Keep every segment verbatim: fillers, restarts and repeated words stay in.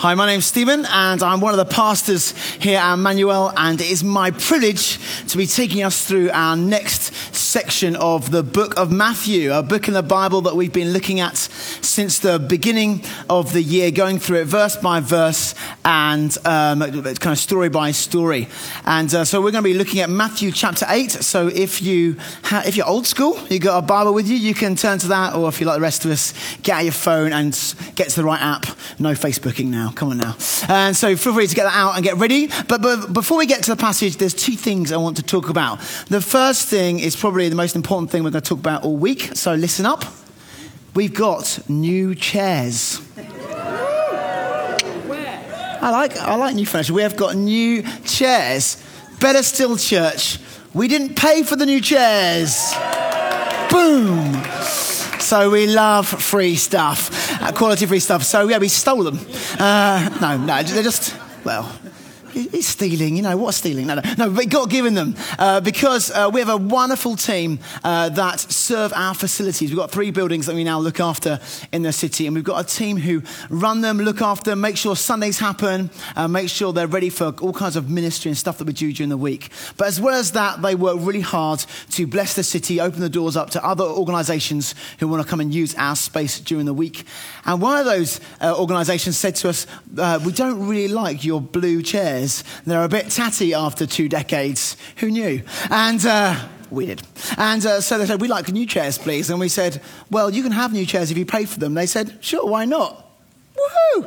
Hi, my name's Stephen, and I'm one of the pastors here at Emmanuel, and it is my privilege to be taking us through our next section of the book of Matthew, a book in the Bible that we've been looking at since the beginning of the year, going through it verse by verse and um, kind of story by story. And uh, so we're going to be looking at Matthew chapter eight. So if, you ha- if you're old school, you've got a Bible with you, you can turn to that, or if you're like the rest of us, get out your phone and get to the right app. No Facebooking now. Come on now. And so feel free to get that out and get ready. But, but before we get to the passage, there's two things I want to talk about. The first thing is probably the most important thing we're going to talk about all week. So listen up. We've got new chairs. Where? I like I like new furniture. We have got new chairs. Better still, church, we didn't pay for the new chairs. Boom. So we love free stuff, uh, quality free stuff. So yeah, we stole them. Uh, no, no, they're just, well, it's stealing, you know, what's stealing? No, no, no, but God given them uh, because uh, we have a wonderful team uh, that serve our facilities. We've got three buildings that we now look after in the city, and we've got a team who run them, look after them, make sure Sundays happen, uh, make sure they're ready for all kinds of ministry and stuff that we do during the week. But as well as that, they work really hard to bless the city, open the doors up to other organisations who want to come and use our space during the week. And one of those uh, organisations said to us, uh, we don't really like your blue chairs. They're a bit tatty after two decades. Who knew? And uh, we did. And uh, so they said, we'd like new chairs, please. And we said, well, you can have new chairs if you pay for them. They said, sure, why not? Woohoo!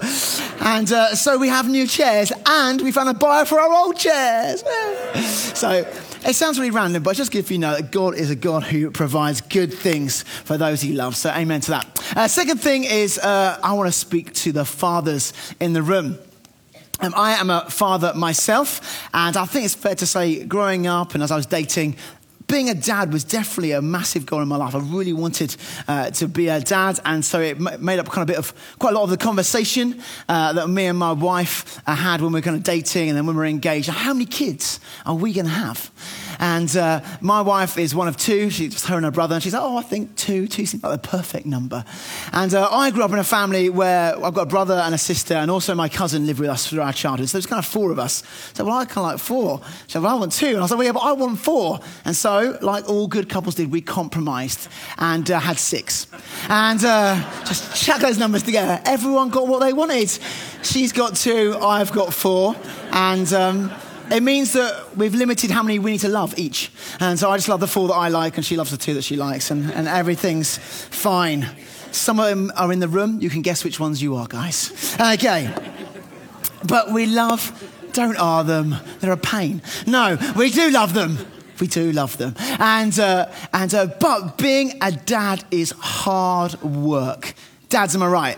And uh, so we have new chairs, and we found a buyer for our old chairs. So it sounds really random, but it's just good for you to know that God is a God who provides good things for those he loves. So amen to that. Uh, second thing is uh, I want to speak to the fathers in the room. Um, I am a father myself, and I think it's fair to say growing up and as I was dating, being a dad was definitely a massive goal in my life. I really wanted uh, to be a dad, and so it m- made up kind of a bit of quite a lot of the conversation uh, that me and my wife uh, had when we were kind of dating and then when we were engaged. How many kids are we going to have? And uh, my wife is one of two. She's her and her brother. And she's like, oh, I think two. Two seems like the perfect number. And uh, I grew up in a family where I've got a brother and a sister, and also my cousin lived with us through our childhood. So there's kind of four of us. So, well, I kind of like four. She said, well, I want two. And I was like, well, yeah, but I want four. And so, like all good couples did, we compromised and uh, had six. And uh, just chuck those numbers together. Everyone got what they wanted. She's got two. I've got four. And... Um, It means that we've limited how many we need to love each. And so I just love the four that I like, and she loves the two that she likes, and, and everything's fine. Some of them are in the room. You can guess which ones you are, guys. Okay. But we love, don't are them. They're a pain. No, we do love them. We do love them. And uh, and uh, but being a dad is hard work. Dads, am I right?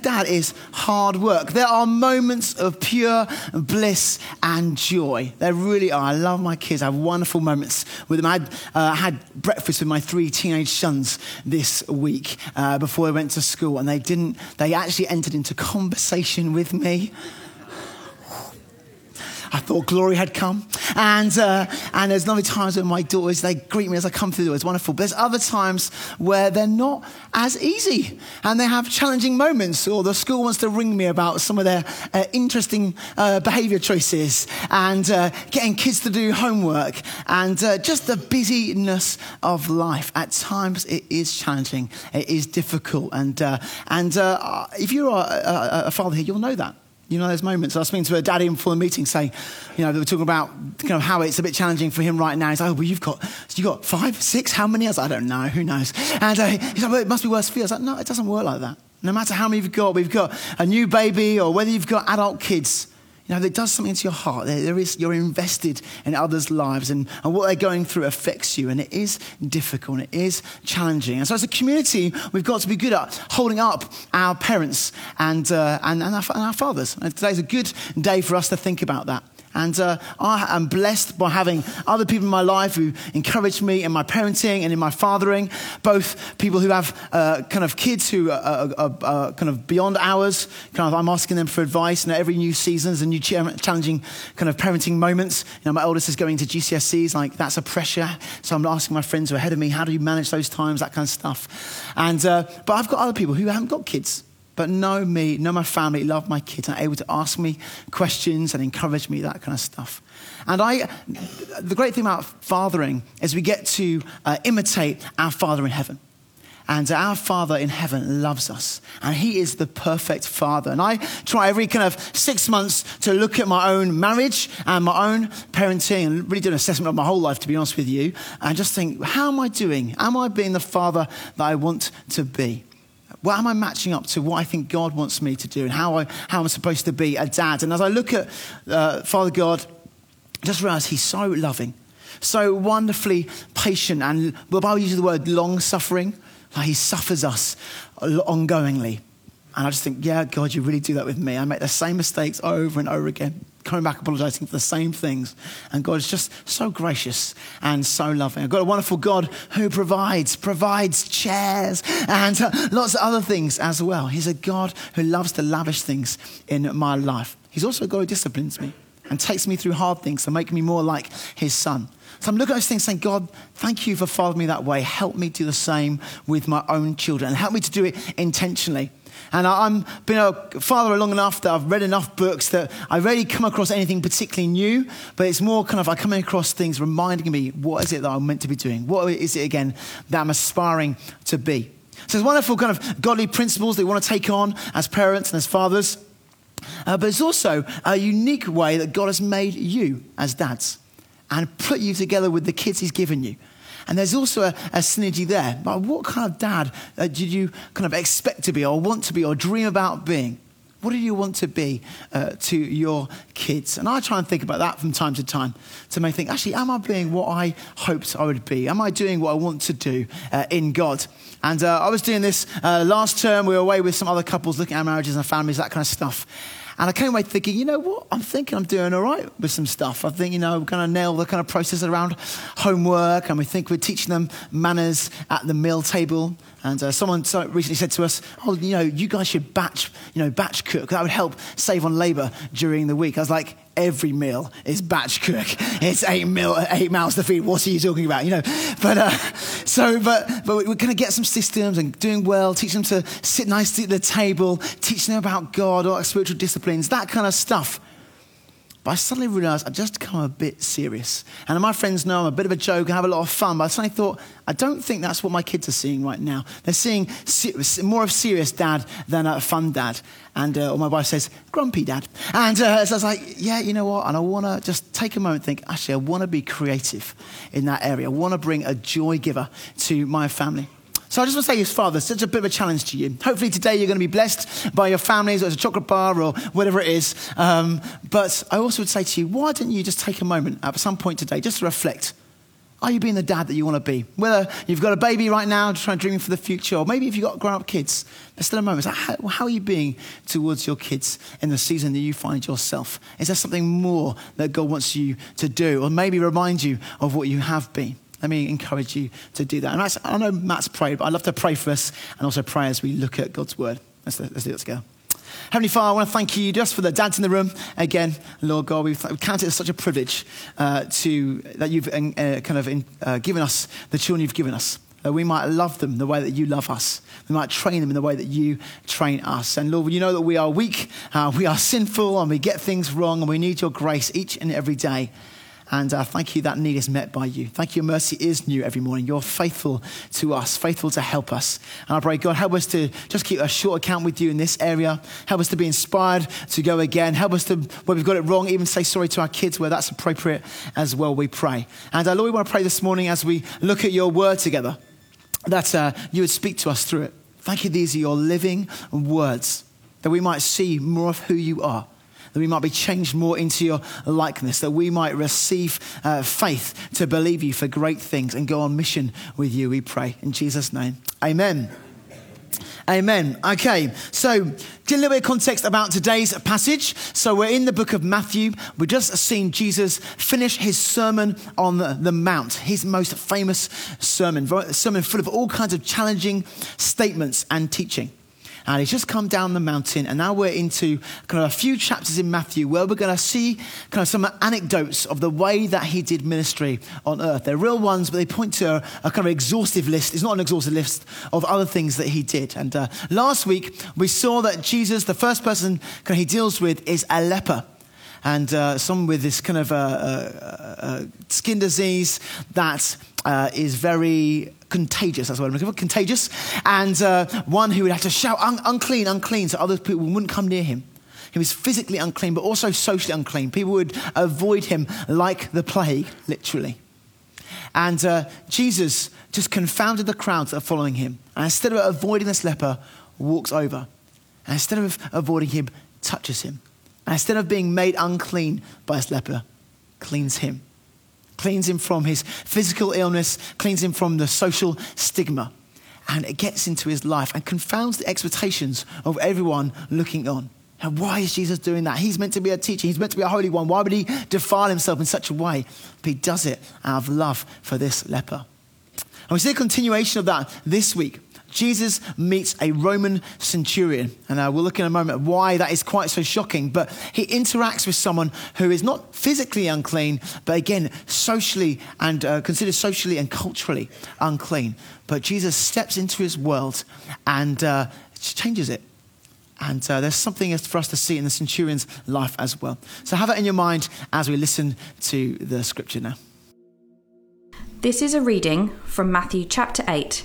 Dad is hard work. There are moments of pure bliss and joy. There really are. I love my kids. I have wonderful moments with them. I had, uh, had breakfast with my three teenage sons this week uh, before they went to school, and they didn't. They actually entered into conversation with me. I thought glory had come. And uh, and there's lovely times when my daughters, they greet me as I come through the door. It's wonderful. But there's other times where they're not as easy and they have challenging moments, or the school wants to ring me about some of their uh, interesting uh, behaviour choices and uh, getting kids to do homework and uh, just the busyness of life. At times it is challenging. It is difficult. And, uh, and uh, if you're a, a father here, you'll know that. You know, those moments. I was speaking to a daddy before the meeting saying, you know, they were talking about you know, how it's a bit challenging for him right now. He's like, oh, well, you've got, you got five, six, how many? I was like, I don't know, who knows? And uh, he's like, well, it must be worse for you. I was like, no, it doesn't work like that. No matter how many you've got, we've got a new baby or whether you've got adult kids, you know, it does something to your heart. There, there is, you're invested in others' lives, and, and what they're going through affects you, and it is difficult, and it is challenging. And so as a community, we've got to be good at holding up our parents and uh, and, and, our, and our fathers. And today's a good day for us to think about that. And uh, I am blessed by having other people in my life who encourage me in my parenting and in my fathering, both people who have uh, kind of kids who are, are, are, are kind of beyond ours. Kind of, I'm asking them for advice. And you know, every new season is a new challenging kind of parenting moments. You know, my oldest is going to G C S Es. Like, that's a pressure. So I'm asking my friends who are ahead of me, how do you manage those times, that kind of stuff. And uh, but I've got other people who haven't got kids. but know me, know my family, love my kids, and are able to ask me questions and encourage me, that kind of stuff. And I, the great thing about fathering is we get to uh, imitate our Father in heaven. And our Father in heaven loves us. And he is the perfect Father. And I try every kind of six months to look at my own marriage and my own parenting and really do an assessment of my whole life, to be honest with you, and just think, how am I doing? Am I being the father that I want to be? Well, am I matching up to what I think God wants me to do and how, I, how I'm supposed to be a dad? And as I look at uh, Father God, I just realize he's so loving, so wonderfully patient, and the Bible uses the word long-suffering. He suffers us ongoingly. And I just think, yeah, God, you really do that with me. I make the same mistakes over and over again, coming back apologizing for the same things. And God is just so gracious and so loving. I've got a wonderful God who provides, provides chairs and lots of other things as well. He's a God who loves to lavish things in my life. He's also a God who disciplines me and takes me through hard things to make me more like his son. So I'm looking at those things saying, God, thank you for fathering me that way. Help me do the same with my own children. And help me to do it intentionally. And I've been a father long enough that I've read enough books that I rarely come across anything particularly new, but it's more kind of I come across things reminding me, what is it that I'm meant to be doing? What is it again that I'm aspiring to be? So there's wonderful kind of godly principles that we want to take on as parents and as fathers. Uh, but it's also a unique way that God has made you as dads and put you together with the kids he's given you. And there's also a, a synergy there. But what kind of dad uh, did you kind of expect to be or want to be or dream about being? What do you want to be uh, to your kids? And I try and think about that from time to time to make me think, actually, am I being what I hoped I would be? Am I doing what I want to do uh, in God? And uh, I was doing this uh, last term. We were away with some other couples looking at our marriages and our families, that kind of stuff. And I came away thinking, you know what? I'm thinking I'm doing all right with some stuff. I think, you know, we're going to nail the kind of process around homework, and we think we're teaching them manners at the meal table. And uh, someone so recently said to us, oh, you know, you guys should batch, you know, batch cook. That would help save on labor during the week. I was like, every meal is batch cook. It's eight meal, eight mouths to feed. What are you talking about? You know, but uh, so, but but we're going to get some systems and doing well, teach them to sit nicely at the table, teach them about God or spiritual disciplines, that kind of stuff. But I suddenly realized I've just come a bit serious. And my friends know I'm a bit of a joke and have a lot of fun, but I suddenly thought, I don't think that's what my kids are seeing right now. They're seeing ser- more of serious dad than a fun dad. And uh, or my wife says, grumpy dad. And uh, so I was like, yeah, you know what? And I want to just take a moment and think, actually, I want to be creative in that area. I want to bring a joy giver to my family. So I just want to say, as fathers, such a bit of a challenge to you. Hopefully today you're going to be blessed by your families, or it's a chocolate bar, or whatever it is. Um, but I also would say to you, why don't you just take a moment at some point today just to reflect? Are you being the dad that you want to be? Whether you've got a baby right now, just trying to dream for the future, or maybe if you've got grown-up kids, there's still a moment. How, how are you being towards your kids in the season that you find yourself? Is there something more that God wants you to do, or maybe remind you of what you have been? Let me encourage you to do that. And I know Matt's prayed, but I'd love to pray for us and also pray as we look at God's word. Let's, let's do it together. Heavenly Father, I want to thank you just for the dads in the room. Again, Lord God, we count it as such a privilege uh, to that you've uh, kind of in, uh, given us, the children you've given us. That we might love them the way that you love us. We might train them in the way that you train us. And Lord, you know that we are weak, uh, we are sinful, and we get things wrong, and we need your grace each and every day. And uh, thank you that need is met by you. Thank you, your mercy is new every morning. You're faithful to us, faithful to help us. And I pray, God, help us to just keep a short account with you in this area. Help us to be inspired to go again. Help us to, where we've got it wrong, even say sorry to our kids where that's appropriate as well, we pray. And uh, Lord, we want to pray this morning as we look at your word together, that uh, you would speak to us through it. Thank you, these are your living words, that we might see more of who you are, that we might be changed more into your likeness, that we might receive uh, faith to believe you for great things and go on mission with you, we pray. In Jesus' name, amen. Amen. Okay, so get a little bit of context about today's passage. So we're in the book of Matthew. We've just seen Jesus finish his sermon on the, the Mount, his most famous sermon, a sermon full of all kinds of challenging statements and teaching. and he's just come down the mountain, and now we're into kind of a few chapters in Matthew where we're going to see kind of some anecdotes of the way that he did ministry on earth. They're real ones, but they point to a, a kind of exhaustive list. It's not an exhaustive list of other things that he did. And uh, last week we saw that Jesus, the first person kind of he deals with is a leper. And uh, someone with this kind of uh, uh, uh, skin disease that uh, is very contagious. That's what I'm looking for, contagious. And uh, one who would have to shout, Un- unclean, unclean, so other people wouldn't come near him. He was physically unclean, but also socially unclean. People would avoid him like the plague, literally. And uh, Jesus just confounded the crowds that are following him. And instead of avoiding this leper, walks over. And instead of avoiding him, touches him. And instead of being made unclean by this leper, cleans him. Cleans him from his physical illness, cleans him from the social stigma. And it gets into his life and confounds the expectations of everyone looking on. And why is Jesus doing that? He's meant to be a teacher. He's meant to be a holy one. Why would he defile himself in such a way? But he does it out of love for this leper. And we see a continuation of that this week. Jesus meets a Roman centurion, and uh, we'll look in a moment why that is quite so shocking, but he interacts with someone who is not physically unclean, but again, socially and uh, considered socially and culturally unclean. But Jesus steps into his world and uh, changes it. And uh, there's something for us to see in the centurion's life as well. So have that in your mind as we listen to the scripture now. This is a reading from Matthew chapter eight,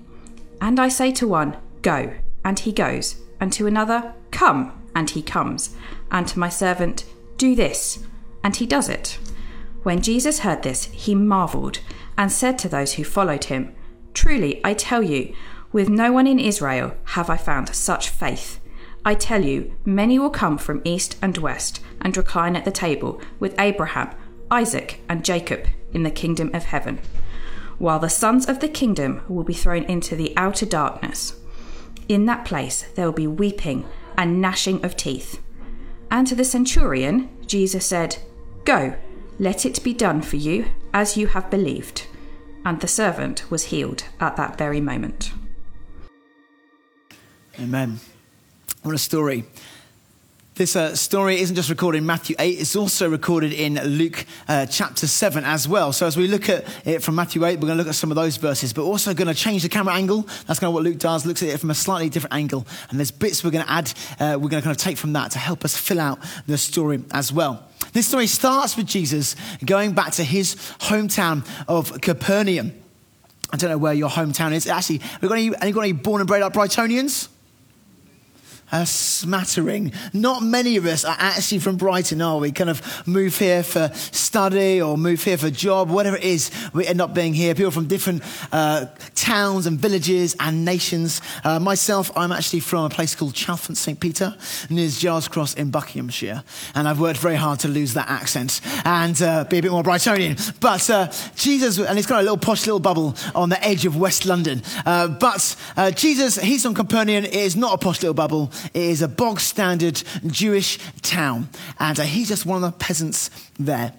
And I say to one, 'Go,' and he goes, and to another, 'Come,' and he comes, and to my servant, 'Do this,' and he does it." When Jesus heard this, he marvelled and said to those who followed him, "Truly, I tell you, with no one in Israel have I found such faith. I tell you, many will come from east and west and recline at the table with Abraham, Isaac, and Jacob in the kingdom of heaven, while the sons of the kingdom will be thrown into the outer darkness. In that place there will be weeping and gnashing of teeth." And to the centurion Jesus said, "Go, let it be done for you as you have believed." And the servant was healed at that very moment. Amen. What a story. This uh, story isn't just recorded in Matthew eight, it's also recorded in Luke uh, chapter seven as well. So as we look at it from Matthew eight, we're going to look at some of those verses, but also going to change the camera angle. That's kind of what Luke does, looks at it from a slightly different angle. And there's bits we're going to add, uh, we're going to kind of take from that to help us fill out the story as well. This story starts with Jesus going back to his hometown of Capernaum. I don't know where your hometown is. Actually, we've got any, any, got any born and bred up Brightonians? A smattering. Not many of us are actually from Brighton, are we? Kind of move here for study or move here for job, whatever it is, we end up being here. People from different uh, towns and villages and nations. Uh, myself, I'm actually from a place called Chalfont St Peter, near Jarls Cross in Buckinghamshire. And I've worked very hard to lose that accent and uh, be a bit more Brightonian. But uh, Jesus, and it's got a little posh little bubble on the edge of West London. Uh, but uh, Jesus, he's from Capernaum. It is not a posh little bubble. It is a bog standard Jewish town. And uh, he's just one of the peasants there.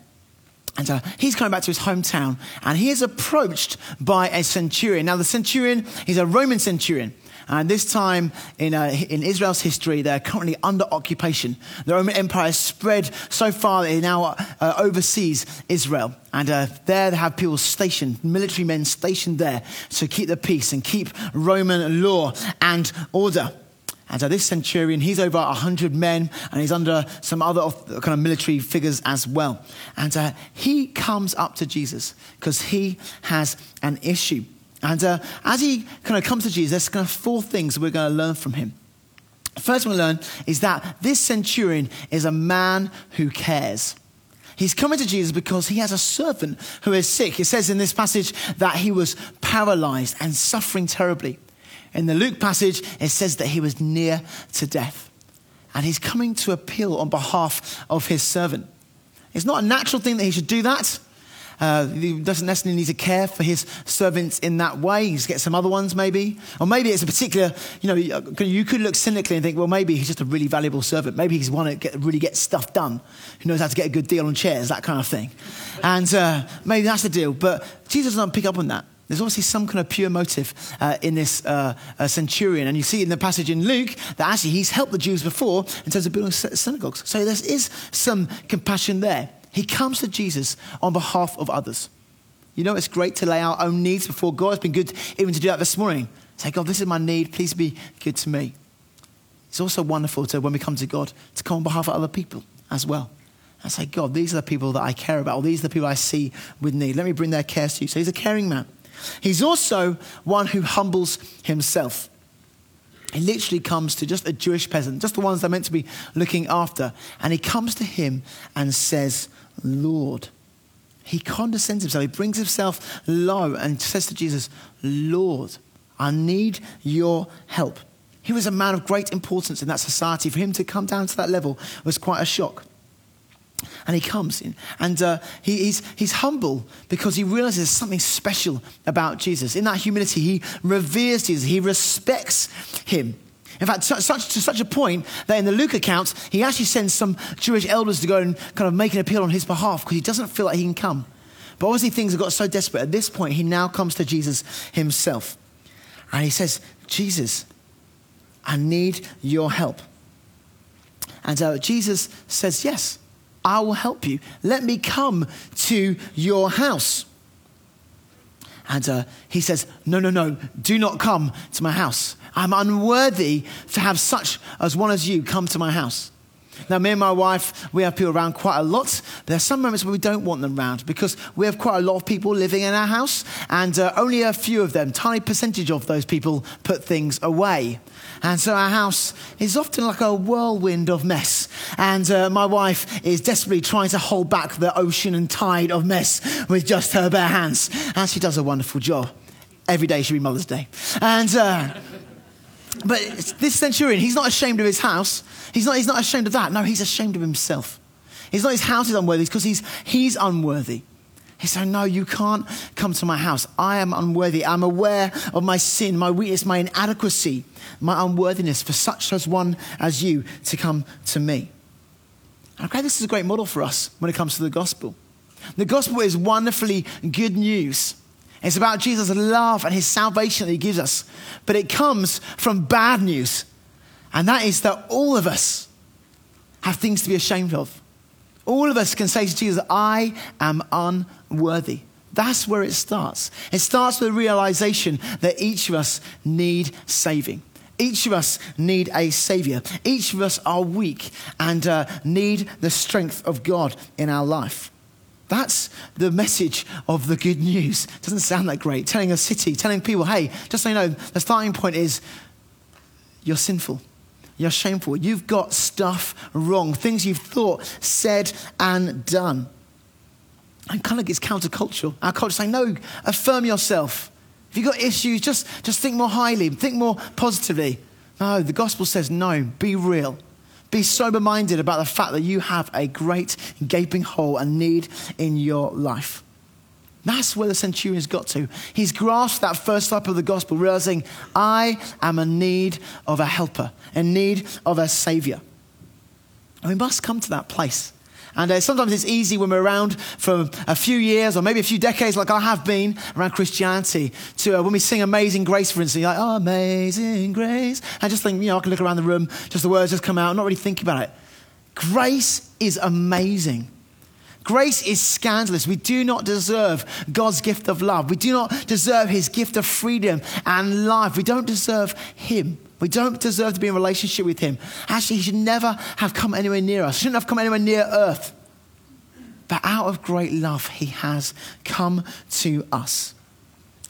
And uh, he's coming back to his hometown. And he is approached by a centurion. Now the centurion, he's a Roman centurion. And this time in uh, in Israel's history, they're currently under occupation. The Roman Empire has spread so far that it now uh, oversees Israel. And uh, there they have people stationed, military men stationed there to keep the peace and keep Roman law and order. And so this centurion, he's over one hundred men, and he's under some other kind of military figures as well. And uh, he comes up to Jesus because he has an issue. And uh, as he kind of comes to Jesus, there's kind of four things we're going to learn from him. First one we learn is that this centurion is a man who cares. He's coming to Jesus because he has a servant who is sick. It says in this passage that he was paralyzed and suffering terribly. In the Luke passage, it says that he was near to death, and he's coming to appeal on behalf of his servant. It's not a natural thing that he should do that. Uh, he doesn't necessarily need to care for his servants in that way. He just gets some other ones maybe. Or maybe it's a particular, you know, you could look cynically and think, well, maybe he's just a really valuable servant. Maybe he's one that get, really gets stuff done, who knows how to get a good deal on chairs, that kind of thing. And uh, maybe that's the deal. But Jesus doesn't pick up on that. There's obviously some kind of pure motive uh, in this uh, uh, centurion. And you see in the passage in Luke that actually he's helped the Jews before in terms of building synagogues. So there is some compassion there. He comes to Jesus on behalf of others. You know, it's great to lay our own needs before God. It's been good even to do that this morning. Say, God, this is my need. Please be good to me. It's also wonderful to, when we come to God, to come on behalf of other people as well. And say, God, these are the people that I care about, or these are the people I see with need. Let me bring their cares to you. So he's a caring man. He's also one who humbles himself. He literally comes to just a Jewish peasant, just the ones they're meant to be looking after. And he comes to him and says, Lord. He condescends himself. He brings himself low and says to Jesus, Lord, I need your help. He was a man of great importance in that society. For him to come down to that level was quite a shock. And he comes in and uh, he, he's, he's humble because he realizes there's something special about Jesus. In that humility, he reveres Jesus. He respects him. In fact, to such, to such a point that in the Luke account, he actually sends some Jewish elders to go and kind of make an appeal on his behalf because he doesn't feel like he can come. But obviously things have got so desperate. At this point, he now comes to Jesus himself. And he says, Jesus, I need your help. And uh, Jesus says, yes. I will help you. Let me come to your house. And uh, he says, no, no, no, do not come to my house. I'm unworthy to have such as one as you come to my house. Now, me and my wife, we have people around quite a lot. There are some moments where we don't want them around because we have quite a lot of people living in our house, and uh, only a few of them, tiny percentage of those people, put things away. And so our house is often like a whirlwind of mess. And uh, my wife is desperately trying to hold back the ocean and tide of mess with just her bare hands. And she does a wonderful job. Every day should be Mother's Day. And... Uh, But this centurion, he's not ashamed of his house. He's not, he's not ashamed of that. No, he's ashamed of himself. It's not his house is unworthy. It's because he's, he's unworthy. He said, no, you can't come to my house. I am unworthy. I'm aware of my sin, my weakness, my inadequacy, my unworthiness for such as one as you to come to me. Okay, this is a great model for us when it comes to the gospel. The gospel is wonderfully good news. It's about Jesus' love and his salvation that he gives us. But it comes from bad news. And that is that all of us have things to be ashamed of. All of us can say to Jesus, I am unworthy. That's where it starts. It starts with the realization that each of us need saving. Each of us need a savior. Each of us are weak and uh, need the strength of God in our life. That's the message of the good news. It doesn't sound that great. Telling a city, telling people, hey, just so you know, the starting point is you're sinful. You're shameful. You've got stuff wrong. Things you've thought, said, and done. And kind of gets countercultural. Our culture's saying, no, affirm yourself. If you've got issues, just, just think more highly. Think more positively. No, the gospel says no. Be real. Be sober-minded about the fact that you have a great gaping hole and need in your life. That's where the centurion's got to. He's grasped that first step of the gospel, realizing I am in need of a helper, in need of a savior. And we must come to that place. And uh, sometimes it's easy when we're around for a few years or maybe a few decades, like I have been around Christianity, to uh, when we sing Amazing Grace, for instance, like, oh, amazing grace. I just think, you know, I can look around the room, just the words just come out, I'm not really thinking about it. Grace is amazing. Grace is scandalous. We do not deserve God's gift of love. We do not deserve his gift of freedom and life. We don't deserve him. We don't deserve to be in relationship with him. Actually, he should never have come anywhere near us. He shouldn't have come anywhere near earth. But out of great love, he has come to us.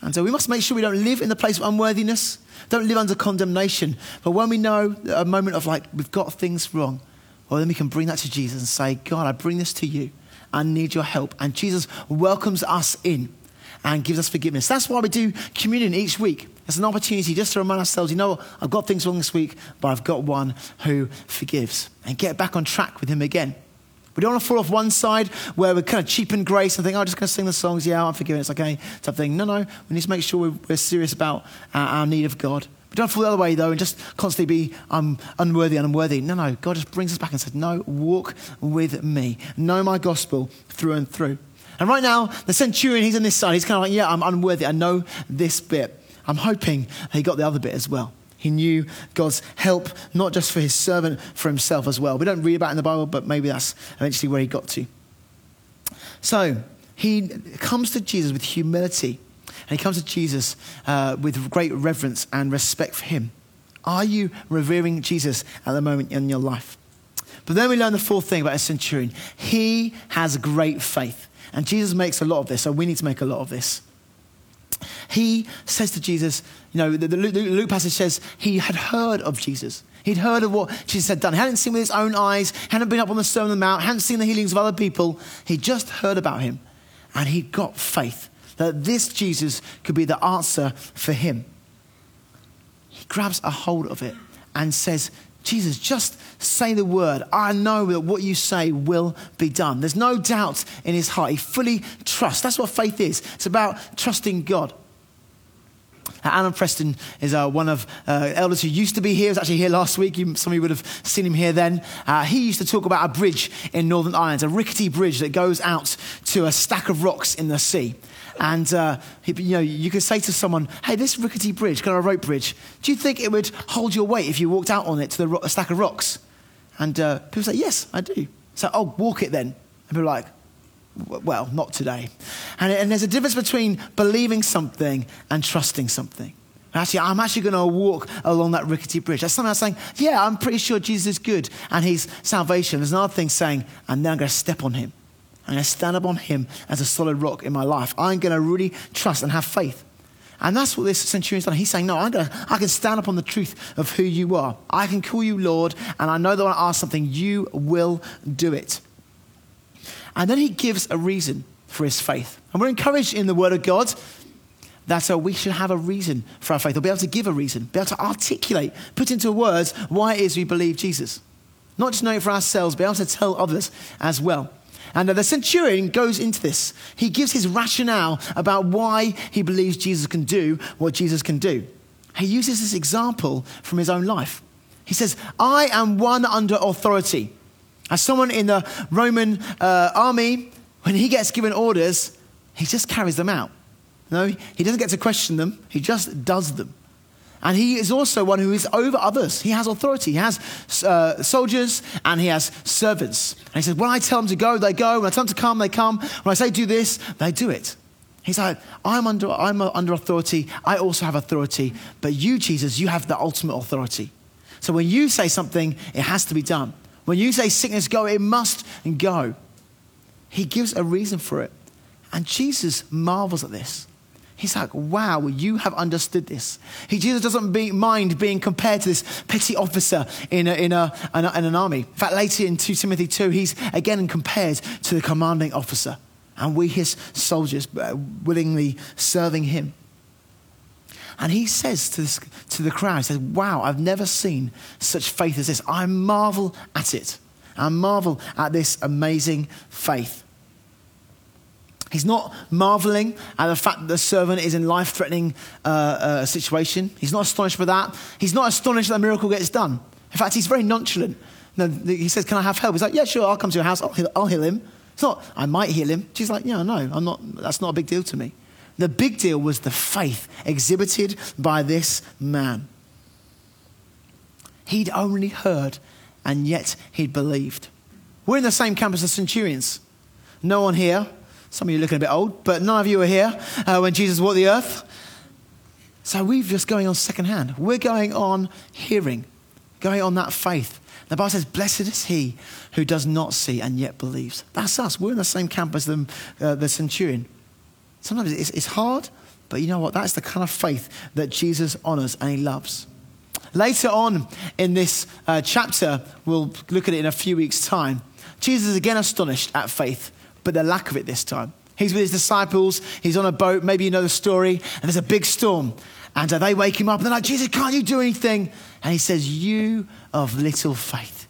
And so we must make sure we don't live in the place of unworthiness, don't live under condemnation. But when we know a moment of like, we've got things wrong, well, then we can bring that to Jesus and say, God, I bring this to you. I need your help. And Jesus welcomes us in. and gives us forgiveness. That's why we do communion each week. It's an opportunity just to remind ourselves, you know what, I've got things wrong this week, but I've got one who forgives, and get back on track with him again. We don't want to fall off one side where we're kind of cheapen grace and think, oh, I'm just going to sing the songs, yeah, I'm forgiven, it's okay, type thing. No, no, we need to make sure we're serious about our need of God. We don't fall the other way, though, and just constantly be um, unworthy, unworthy. No, no, God just brings us back and says, no, walk with me. Know my gospel through and through. And right now, the centurion, he's on this side. He's kind of like, yeah, I'm unworthy. I know this bit. I'm hoping he got the other bit as well. He knew God's help, not just for his servant, for himself as well. We don't read about it in the Bible, but maybe that's eventually where he got to. So he comes to Jesus with humility. And he comes to Jesus uh, with great reverence and respect for him. Are you revering Jesus at the moment in your life? But then we learn the fourth thing about a centurion. He has great faith. And Jesus makes a lot of this, so we need to make a lot of this. He says to Jesus, you know, the, the Luke passage says he had heard of Jesus. He'd heard of what Jesus had done. He hadn't seen with his own eyes, hadn't been up on the Sermon on the Mount, hadn't seen the healings of other people. He just heard about him, and he got faith that this Jesus could be the answer for him. He grabs a hold of it and says, Jesus, just say the word. I know that what you say will be done. There's no doubt in his heart. He fully trusts. That's what faith is. It's about trusting God. Alan Preston is uh, one of uh, elders who used to be here. He was actually here last week. You, some of you would have seen him here then. Uh, he used to talk about a bridge in Northern Ireland, a rickety bridge that goes out to a stack of rocks in the sea. And uh, he, you know, you could say to someone, hey, this rickety bridge, kind of a rope bridge, do you think it would hold your weight if you walked out on it to the ro- a stack of rocks? And uh, people say, yes, I do. So, oh, walk it then. And people are like, well, not today. And, and there's a difference between believing something and trusting something. Actually, I'm actually going to walk along that rickety bridge. That's something I'm saying, yeah, I'm pretty sure Jesus is good and his salvation. There's another thing saying, and now I'm going to step on him. I'm going to stand up on him as a solid rock in my life. I'm going to really trust and have faith. And that's what this centurion's done. He's saying, no, I'm going to, I can stand up on the truth of who you are. I can call you Lord, and I know that when I ask something, you will do it. And then he gives a reason for his faith. And we're encouraged in the Word of God that uh, we should have a reason for our faith, or be able to give a reason, be able to articulate, put into words why it is we believe Jesus. Not just know it for ourselves, be able to tell others as well. And the centurion goes into this. He gives his rationale about why he believes Jesus can do what Jesus can do. He uses this example from his own life. He says, I am one under authority. As someone in the Roman uh, army, when he gets given orders, he just carries them out. No, he doesn't get to question them. He just does them. And he is also one who is over others. He has authority. He has uh, soldiers and he has servants. And he says, when I tell them to go, they go. When I tell them to come, they come. When I say do this, they do it. He's like, I'm under, I'm under authority. I also have authority. But you, Jesus, you have the ultimate authority. So when you say something, it has to be done. When you say sickness go, it must go. He gives a reason for it. And Jesus marvels at this. He's like, wow, you have understood this. He, Jesus doesn't be, mind being compared to this petty officer in, a, in, a, in, a, in an army. In fact, later in Second Timothy two, he's again compared to the commanding officer. And we, his soldiers, uh, willingly serving him. And he says to, this, to the crowd, he says, wow, I've never seen such faith as this. I marvel at it. I marvel at this amazing faith. He's not marveling at the fact that the servant is in life-threatening uh, uh, situation. He's not astonished by that. He's not astonished that the miracle gets done. In fact, he's very nonchalant. No, he says, can I have help? He's like, yeah, sure, I'll come to your house. I'll heal, I'll heal him. It's not, I might heal him. She's like, yeah, no, I'm not. That's not a big deal to me. The big deal was the faith exhibited by this man. He'd only heard, and yet he'd believed. We're in the same camp as the centurions. No one here. Some of you are looking a bit old, but none of you were here uh, when Jesus walked the earth. So we're just going on secondhand. We're going on hearing, going on that faith. The Bible says, blessed is he who does not see and yet believes. That's us. We're in the same camp as them, uh, the centurion. Sometimes it's, it's hard, but you know what? That's the kind of faith that Jesus honors and he loves. Later on in this uh, chapter, we'll look at it in a few weeks' time. Jesus is again astonished at faith, but the lack of it this time. He's with his disciples. He's on a boat. Maybe you know the story. And there's a big storm. And uh, they wake him up. And they're like, Jesus, can't you do anything? And he says, you of little faith.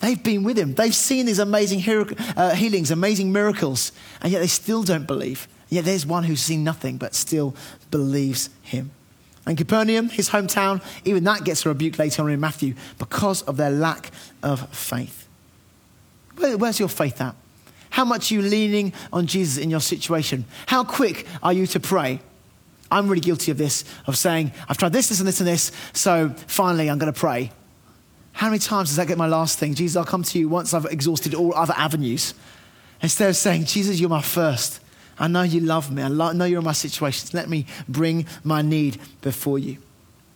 They've been with him. They've seen these amazing hero- uh, healings, amazing miracles. And yet they still don't believe. And yet there's one who's seen nothing but still believes him. And Capernaum, his hometown, even that gets a rebuke later on in Matthew because of their lack of faith. Where, where's your faith at? How much are you leaning on Jesus in your situation? How quick are you to pray? I'm really guilty of this, of saying, I've tried this, this, and this, and this, so finally I'm going to pray. How many times does that get my last thing? Jesus, I'll come to you once I've exhausted all other avenues. Instead of saying, Jesus, you're my first. I know you love me. I lo- know you're in my situations. Let me bring my need before you.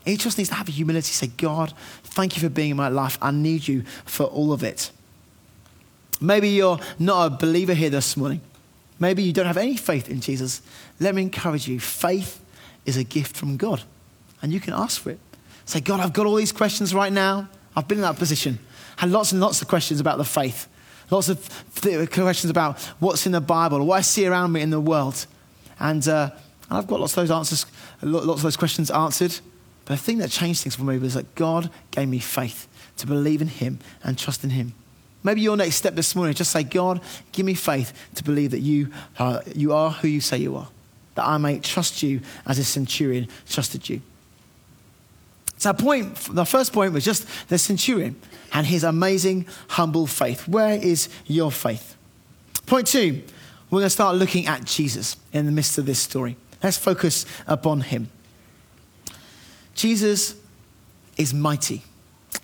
Each of us needs to have a humility. Say, God, thank you for being in my life. I need you for all of it. Maybe you're not a believer here this morning. Maybe you don't have any faith in Jesus. Let me encourage you. Faith is a gift from God, and you can ask for it. Say, God, I've got all these questions right now. I've been in that position. Had lots and lots of questions about the faith. Lots of th- questions about what's in the Bible, what I see around me in the world. And, uh, and I've got lots of those answers, lots of those questions answered. But the thing that changed things for me was that God gave me faith to believe in him and trust in him. Maybe your next step this morning is just say, God, give me faith to believe that you are, you are who you say you are, that I may trust you as a centurion trusted you. So our point, the first point was just the centurion and his amazing, humble faith. Where is your faith? Point two, we're going to start looking at Jesus in the midst of this story. Let's focus upon him. Jesus is mighty.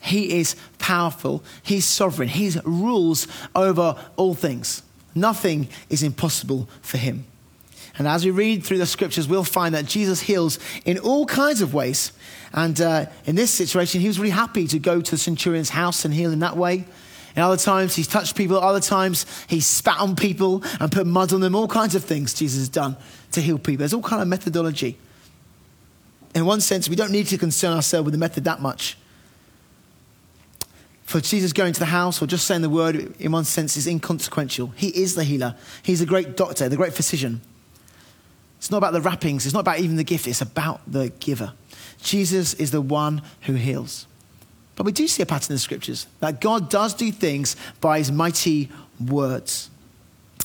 He is powerful. He's sovereign. He rules over all things. Nothing is impossible for him. And as we read through the scriptures, we'll find that Jesus heals in all kinds of ways. And uh, in this situation, he was really happy to go to the centurion's house and heal in that way. And other times, he's touched people. Other times, he's spat on people and put mud on them. All kinds of things Jesus has done to heal people. There's all kind of methodology. In one sense, we don't need to concern ourselves with the method that much. For Jesus going to the house or just saying the word, in one sense, is inconsequential. He is the healer. He's the great doctor, the great physician. It's not about the wrappings. It's not about even the gift. It's about the giver. Jesus is the one who heals. But we do see a pattern in the scriptures that God does do things by his mighty words.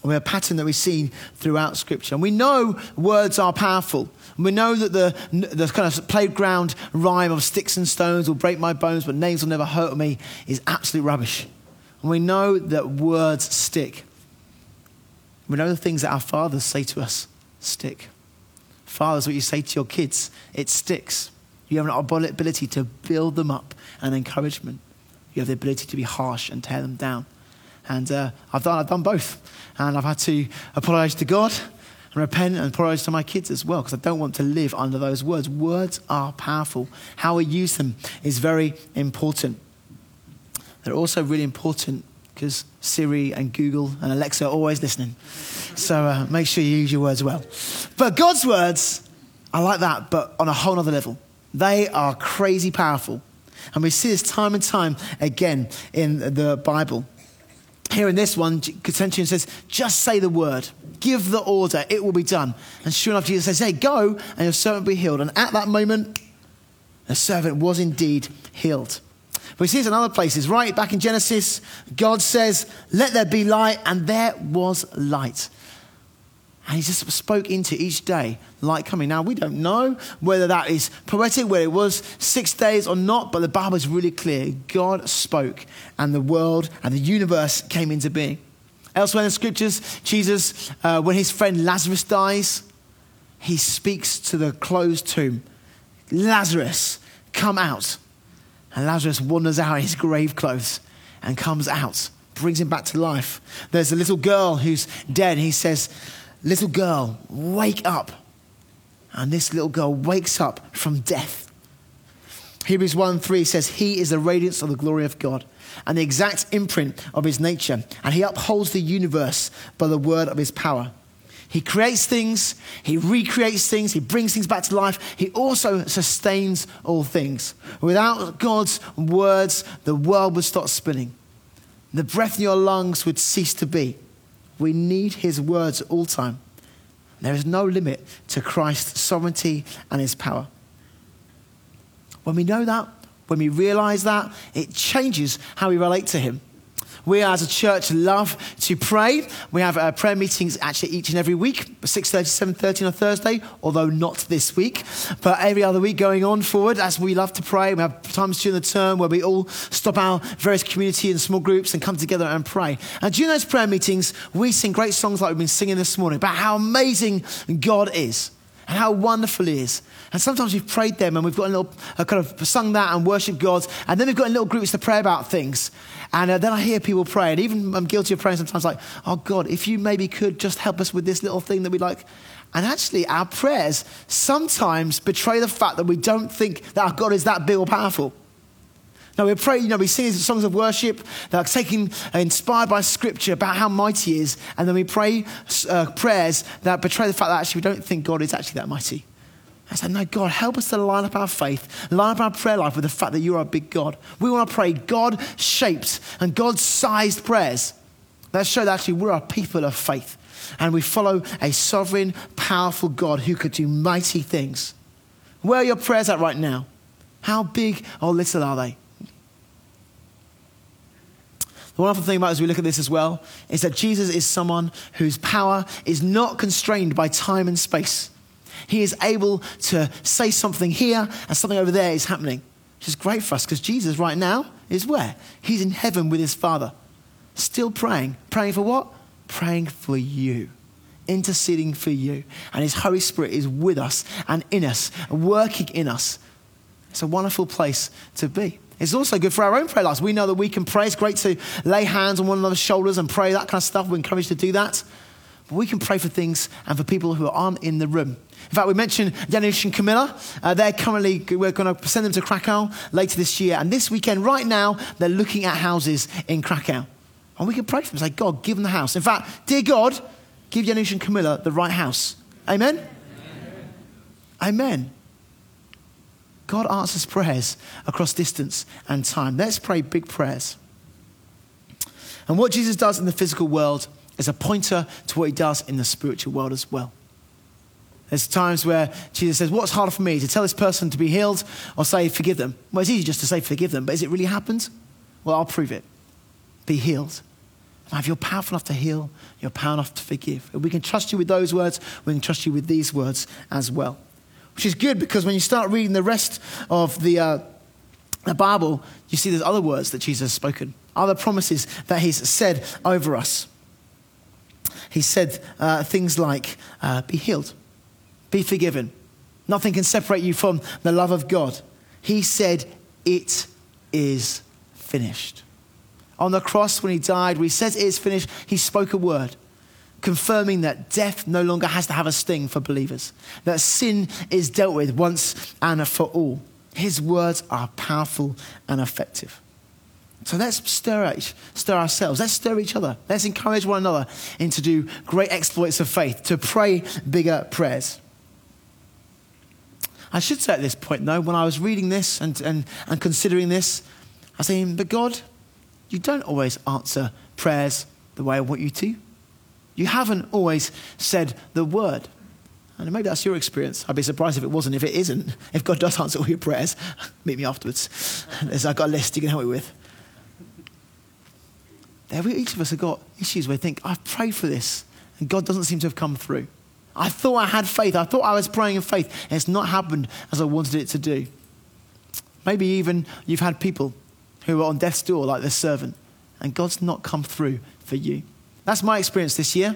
We're a pattern that we've seen throughout scripture. And we know words are powerful. And we know that the, the kind of playground rhyme of sticks and stones will break my bones, but names will never hurt me is absolute rubbish. And we know that words stick. We know the things that our fathers say to us. Stick. Fathers, what you say to your kids, it sticks. You have an ability to build them up and encouragement. You have the ability to be harsh and tear them down. And uh, I've done I've done both. And I've had to apologize to God and repent and apologize to my kids as well because I don't want to live under those words. Words are powerful. How we use them is very important. They're also really important because Siri and Google and Alexa are always listening. So uh, make sure you use your words well. But God's words are like that, but on a whole other level. They are crazy powerful. And we see this time and time again in the Bible. Here in this one, the centurion says, just say the word. Give the order. It will be done. And sure enough, Jesus says, hey, go, and your servant will be healed. And at that moment, the servant was indeed healed. But we see this in other places, right? Back in Genesis, God says, let there be light, and there was light. And he just spoke into each day, light coming. Now, we don't know whether that is poetic, whether it was six days or not, but the Bible is really clear. God spoke, and the world and the universe came into being. Elsewhere in the scriptures, Jesus, uh, when his friend Lazarus dies, he speaks to the closed tomb. Lazarus, come out. And Lazarus wanders out in his grave clothes and comes out, brings him back to life. There's a little girl who's dead. He says, little girl, wake up. And this little girl wakes up from death. Hebrews one three says, he is the radiance of the glory of God and the exact imprint of his nature. And he upholds the universe by the word of his power. He creates things. He recreates things. He brings things back to life. He also sustains all things. Without God's words, the world would stop spinning. The breath in your lungs would cease to be. We need his words at all time. There is no limit to Christ's sovereignty and his power. When we know that, when we realize that, it changes how we relate to him. We as a church love to pray. We have our prayer meetings actually each and every week, six thirty, seven thirty on a Thursday, although not this week, but every other week going on forward as we love to pray. We have times during the term where we all stop our various community and small groups and come together and pray. And during those prayer meetings, we sing great songs like we've been singing this morning about how amazing God is and how wonderful he is. And sometimes we've prayed them and we've got a little, uh, kind of sung that and worshipped God. And then we've got in little groups to pray about things. And uh, then I hear people pray. And even I'm guilty of praying sometimes like, oh God, if you maybe could just help us with this little thing that we like. And actually our prayers sometimes betray the fact that we don't think that our God is that big or powerful. Now we pray, you know, we sing songs of worship that are taken, uh, inspired by scripture about how mighty he is. And then we pray uh, prayers that betray the fact that actually we don't think God is actually that mighty. I said, no, God, help us to line up our faith, line up our prayer life with the fact that you are a big God. We want to pray God-shaped and God-sized prayers that show that actually we're a people of faith and we follow a sovereign, powerful God who could do mighty things. Where are your prayers at right now? How big or little are they? The wonderful thing about as we look at this as well is that Jesus is someone whose power is not constrained by time and space. He is able to say something here and something over there is happening, which is great for us because Jesus right now is where? He's in heaven with his Father, still praying. Praying for what? Praying for you, interceding for you. And his Holy Spirit is with us and in us, working in us. It's a wonderful place to be. It's also good for our own prayer lives. We know that we can pray. It's great to lay hands on one another's shoulders and pray, that kind of stuff. We're encouraged to do that. But we can pray for things and for people who aren't in the room. In fact, we mentioned Janusz and Camilla. Uh, they're currently, we're going to send them to Krakow later this year. And this weekend, right now, they're looking at houses in Krakow. And we can pray for them. Say, God, give them the house. In fact, dear God, give Janusz and Camilla the right house. Amen? Amen? Amen. God answers prayers across distance and time. Let's pray big prayers. And what Jesus does in the physical world is a pointer to what he does in the spiritual world as well. There's times where Jesus says, what's harder for me, to tell this person to be healed or say, forgive them? Well, it's easy just to say, forgive them, but has it really happened? Well, I'll prove it. Be healed. Now, if you're powerful enough to heal, you're powerful enough to forgive. If we can trust you with those words, we can trust you with these words as well. Which is good because when you start reading the rest of the, uh, the Bible, you see there's other words that Jesus has spoken, other promises that he's said over us. He said uh, things like, uh, be healed. Be forgiven. Nothing can separate you from the love of God. He said, it is finished. On the cross when he died, when he says it is finished, he spoke a word, confirming that death no longer has to have a sting for believers, that sin is dealt with once and for all. His words are powerful and effective. So let's stir, stir ourselves. Let's stir each other. Let's encourage one another and to do great exploits of faith, to pray bigger prayers. I should say at this point, though, when I was reading this and, and, and considering this, I was thinking, but God, you don't always answer prayers the way I want you to. You haven't always said the word. And maybe that's your experience. I'd be surprised if it wasn't. If it isn't, if God does answer all your prayers, meet me afterwards. I've got a list you can help me with. There we, each of us have got issues where we think, I've prayed for this, and God doesn't seem to have come through. I thought I had faith. I thought I was praying in faith, and it's not happened as I wanted it to do. Maybe even you've had people who are on death's door like this servant, and God's not come through for you. That's my experience this year.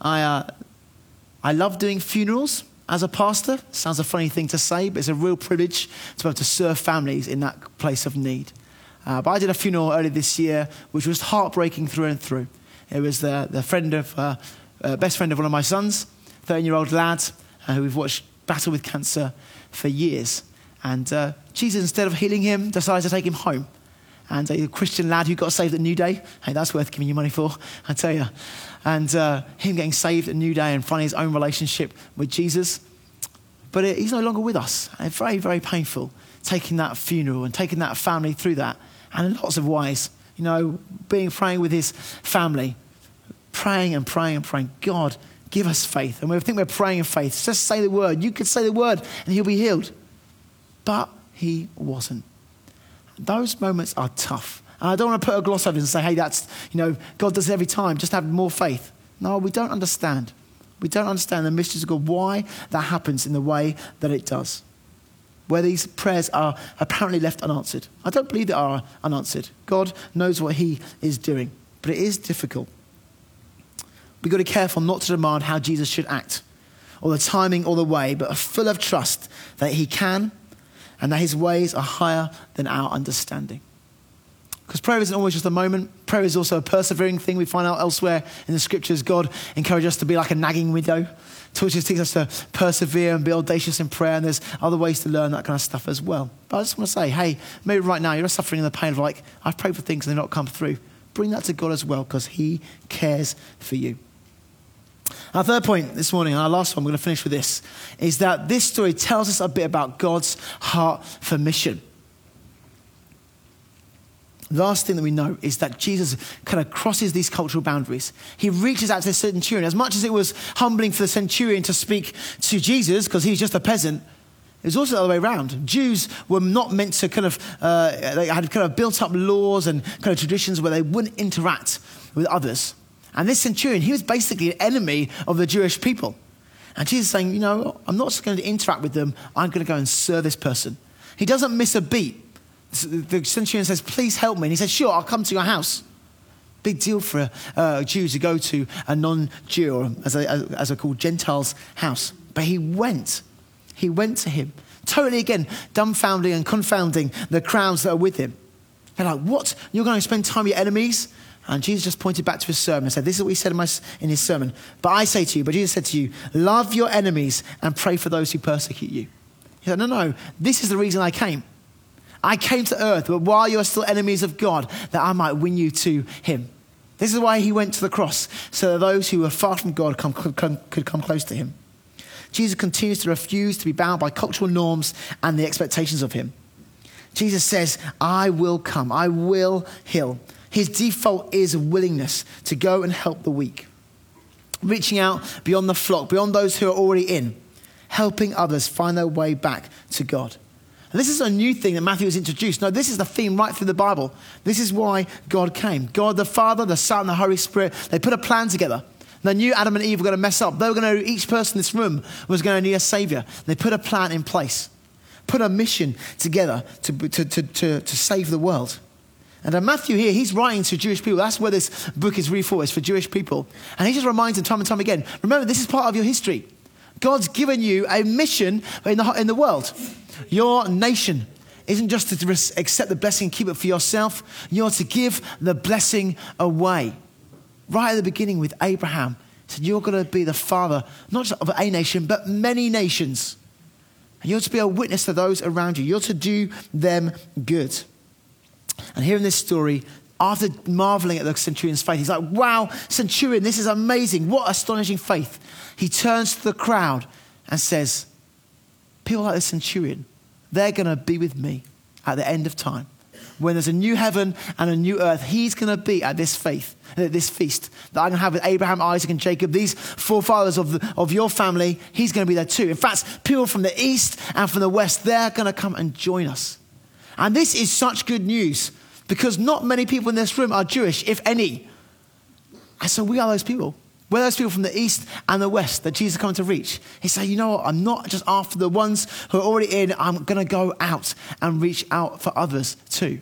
I uh, I love doing funerals as a pastor. Sounds a funny thing to say, but it's a real privilege to be able to serve families in that place of need. Uh, but I did a funeral earlier this year, which was heartbreaking through and through. It was the, the friend of, uh, uh, best friend of one of my sons, thirteen-year-old lad uh, who we've watched battle with cancer for years. And uh, Jesus, instead of healing him, decided to take him home. And a Christian lad who got saved at New Day, hey, that's worth giving you money for, I tell you. And uh, him getting saved at New Day and finding his own relationship with Jesus. But it, he's no longer with us. And it's very, very painful taking that funeral and taking that family through that. And in lots of ways, you know, being praying with his family, praying and praying and praying, God, give us faith. And we think we're praying in faith. Just say the word. You could say the word and he'll be healed. But he wasn't. Those moments are tough. And I don't want to put a gloss over it and say, hey, that's, you know, God does it every time. Just have more faith. No, we don't understand. We don't understand the mysteries of God, why that happens in the way that it does. Where these prayers are apparently left unanswered. I don't believe they are unanswered. God knows what he is doing. But it is difficult. We've got to be careful not to demand how Jesus should act, or the timing or the way, but are full of trust that he can and that his ways are higher than our understanding. Because prayer isn't always just a moment. Prayer is also a persevering thing. We find out elsewhere in the scriptures, God encourages us to be like a nagging widow. Tortures teach us to persevere and be audacious in prayer. And there's other ways to learn that kind of stuff as well. But I just want to say, hey, maybe right now you're suffering in the pain of like, I've prayed for things and they've not come through. Bring that to God as well, because he cares for you. Our third point this morning, and our last one, we're going to finish with this, is that this story tells us a bit about God's heart for mission. The last thing that we know is that Jesus kind of crosses these cultural boundaries. He reaches out to the centurion. As much as it was humbling for the centurion to speak to Jesus, because he's just a peasant, it was also the other way around. Jews were not meant to kind of, uh, they had kind of built up laws and kind of traditions where they wouldn't interact with others. And this centurion, he was basically an enemy of the Jewish people. And Jesus is saying, you know, I'm not just going to interact with them. I'm going to go and serve this person. He doesn't miss a beat. The centurion says, please help me. And he says, sure, I'll come to your house. Big deal for a uh, Jew to go to a non-Jew, or as I, as I call Gentiles' house. But he went. He went to him. Totally, again, dumbfounding and confounding the crowds that are with him. They're like, what? You're going to spend time with your enemies? And Jesus just pointed back to his sermon and said, this is what he said in, my, in his sermon. But I say to you, but Jesus said to you, love your enemies and pray for those who persecute you. He said, no, no, this is the reason I came. I came to earth, but while you are still enemies of God, that I might win you to him. This is why he went to the cross, so that those who were far from God come, come, could come close to him. Jesus continues to refuse to be bound by cultural norms and the expectations of him. Jesus says, I will come, I will heal. His default is a willingness to go and help the weak. Reaching out beyond the flock, beyond those who are already in. Helping others find their way back to God. And this is a new thing that Matthew has introduced. No, this is the theme right through the Bible. This is why God came. God the Father, the Son, the Holy Spirit, they put a plan together. They knew Adam and Eve were going to mess up. They were going to, each person in this room was going to need a saviour. They put a plan in place. Put a mission together to, to, to, to, to save the world. And uh, Matthew here, he's writing to Jewish people. That's where this book is really for, it's for Jewish people. And he just reminds them time and time again, remember, this is part of your history. God's given you a mission in the, in the world. Your nation isn't just to accept the blessing and keep it for yourself. You're to give the blessing away. Right at the beginning with Abraham, he said, you're going to be the father, not just of a nation, but many nations. And you're to be a witness to those around you. You're to do them good. And here in this story, after marveling at the centurion's faith, he's like, wow, centurion, this is amazing. What astonishing faith. He turns to the crowd and says, people like the centurion, they're going to be with me at the end of time. When there's a new heaven and a new earth, he's going to be at this faith, at this feast that I'm going to have with Abraham, Isaac, and Jacob, these forefathers of, the, of your family. He's going to be there too. In fact, people from the east and from the west, they're going to come and join us. And this is such good news because not many people in this room are Jewish, if any. And so we are those people. We're those people from the east and the west that Jesus is coming to reach. He said, you know what? I'm not just after the ones who are already in. I'm going to go out and reach out for others too.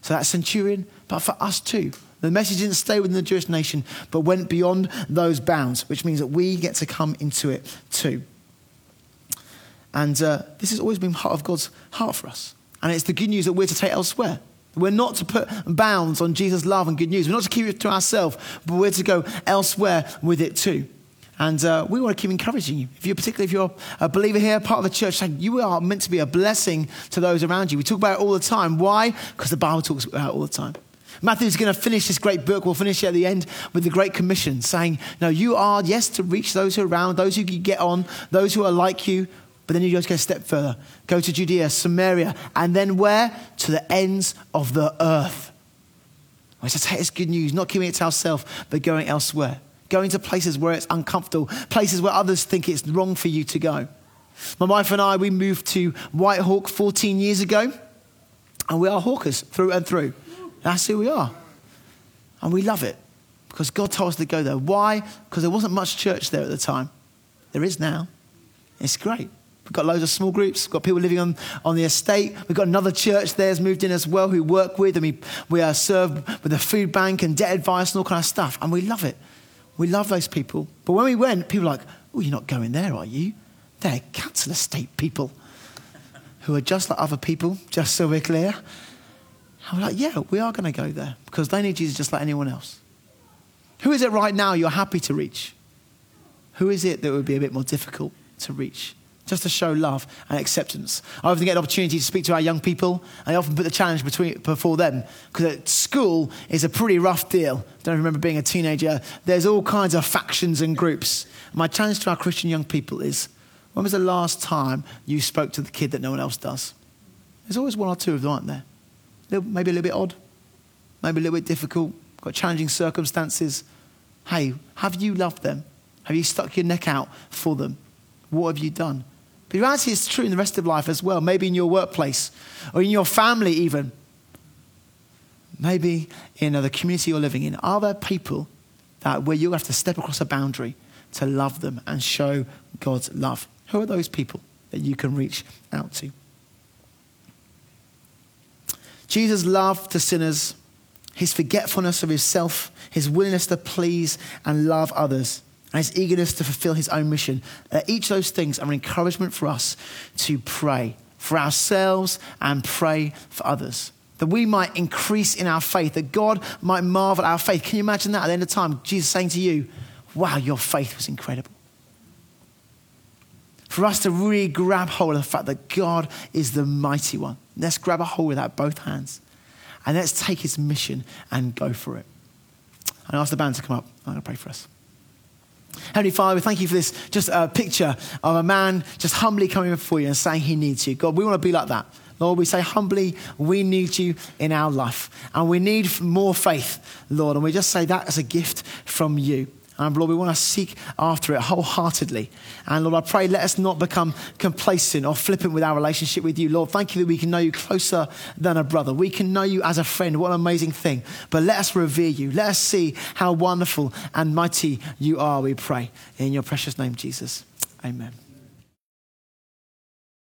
So that centurion, but for us too. The message didn't stay within the Jewish nation, but went beyond those bounds, which means that we get to come into it too. And uh, this has always been part of God's heart for us. And it's the good news that we're to take elsewhere. We're not to put bounds on Jesus' love and good news. We're not to keep it to ourselves, but we're to go elsewhere with it too. And uh, we want to keep encouraging you. If you're particularly if you're a believer here, part of the church, saying you are meant to be a blessing to those around you. We talk about it all the time. Why? Because the Bible talks about it all the time. Matthew's going to finish this great book. We'll finish it at the end with the Great Commission, saying, "No, you are yes to reach those who are around, those who you get on, those who are like you." But then you just go a step further. Go to Judea, Samaria, and then where? To the ends of the earth. We should take this good news, not keeping it to ourselves, but going elsewhere. Going to places where it's uncomfortable, places where others think it's wrong for you to go. My wife and I, we moved to Whitehawk fourteen years ago, and we are hawkers through and through. That's who we are. And we love it, because God told us to go there. Why? Because there wasn't much church there at the time. There is now. It's great. We've got loads of small groups. We've got people living on, on the estate. We've got another church there's moved in as well who work with, and we, we are served with a food bank and debt advice and all kind of stuff. And we love it. We love those people. But when we went, people were like, oh, you're not going there, are you? They're council estate people who are just like other people, just so we're clear. And we're like, yeah, we are going to go there because they need Jesus just like anyone else. Who is it right now you're happy to reach? Who is it that would be a bit more difficult to reach? Just to show love and acceptance. I often get an opportunity to speak to our young people, and I often put the challenge between, before them, because school is a pretty rough deal. I don't remember being a teenager. There's all kinds of factions and groups. My challenge to our Christian young people is, when was the last time you spoke to the kid that no one else does? There's always one or two of them, aren't there? Maybe a little bit odd, maybe a little bit difficult, got challenging circumstances. Hey, have you loved them? Have you stuck your neck out for them? What have you done? But the reality is true in the rest of life as well. Maybe in your workplace or in your family even. Maybe in the community you're living in. Are there people that where you have to step across a boundary to love them and show God's love? Who are those people that you can reach out to? Jesus' love to sinners, his forgetfulness of himself, his willingness to please and love others, and his eagerness to fulfill his own mission. Uh, each of those things are an encouragement for us to pray for ourselves and pray for others. That we might increase in our faith, that God might marvel at our faith. Can you imagine that at the end of time? Jesus saying to you, wow, your faith was incredible. For us to really grab hold of the fact that God is the mighty one. Let's grab a hold of that, both hands. And let's take his mission and go for it. And I ask the band to come up. I'm going to pray for us. Heavenly Father, we thank you for this just a picture of a man just humbly coming before you and saying he needs you. God, we want to be like that. Lord, we say humbly, we need you in our life. And we need more faith, Lord. And we just say that as a gift from you. And Lord, we want to seek after it wholeheartedly. And Lord, I pray, let us not become complacent or flippant with our relationship with you. Lord, thank you that we can know you closer than a brother. We can know you as a friend. What an amazing thing. But let us revere you. Let us see how wonderful and mighty you are, we pray. In your precious name, Jesus. Amen.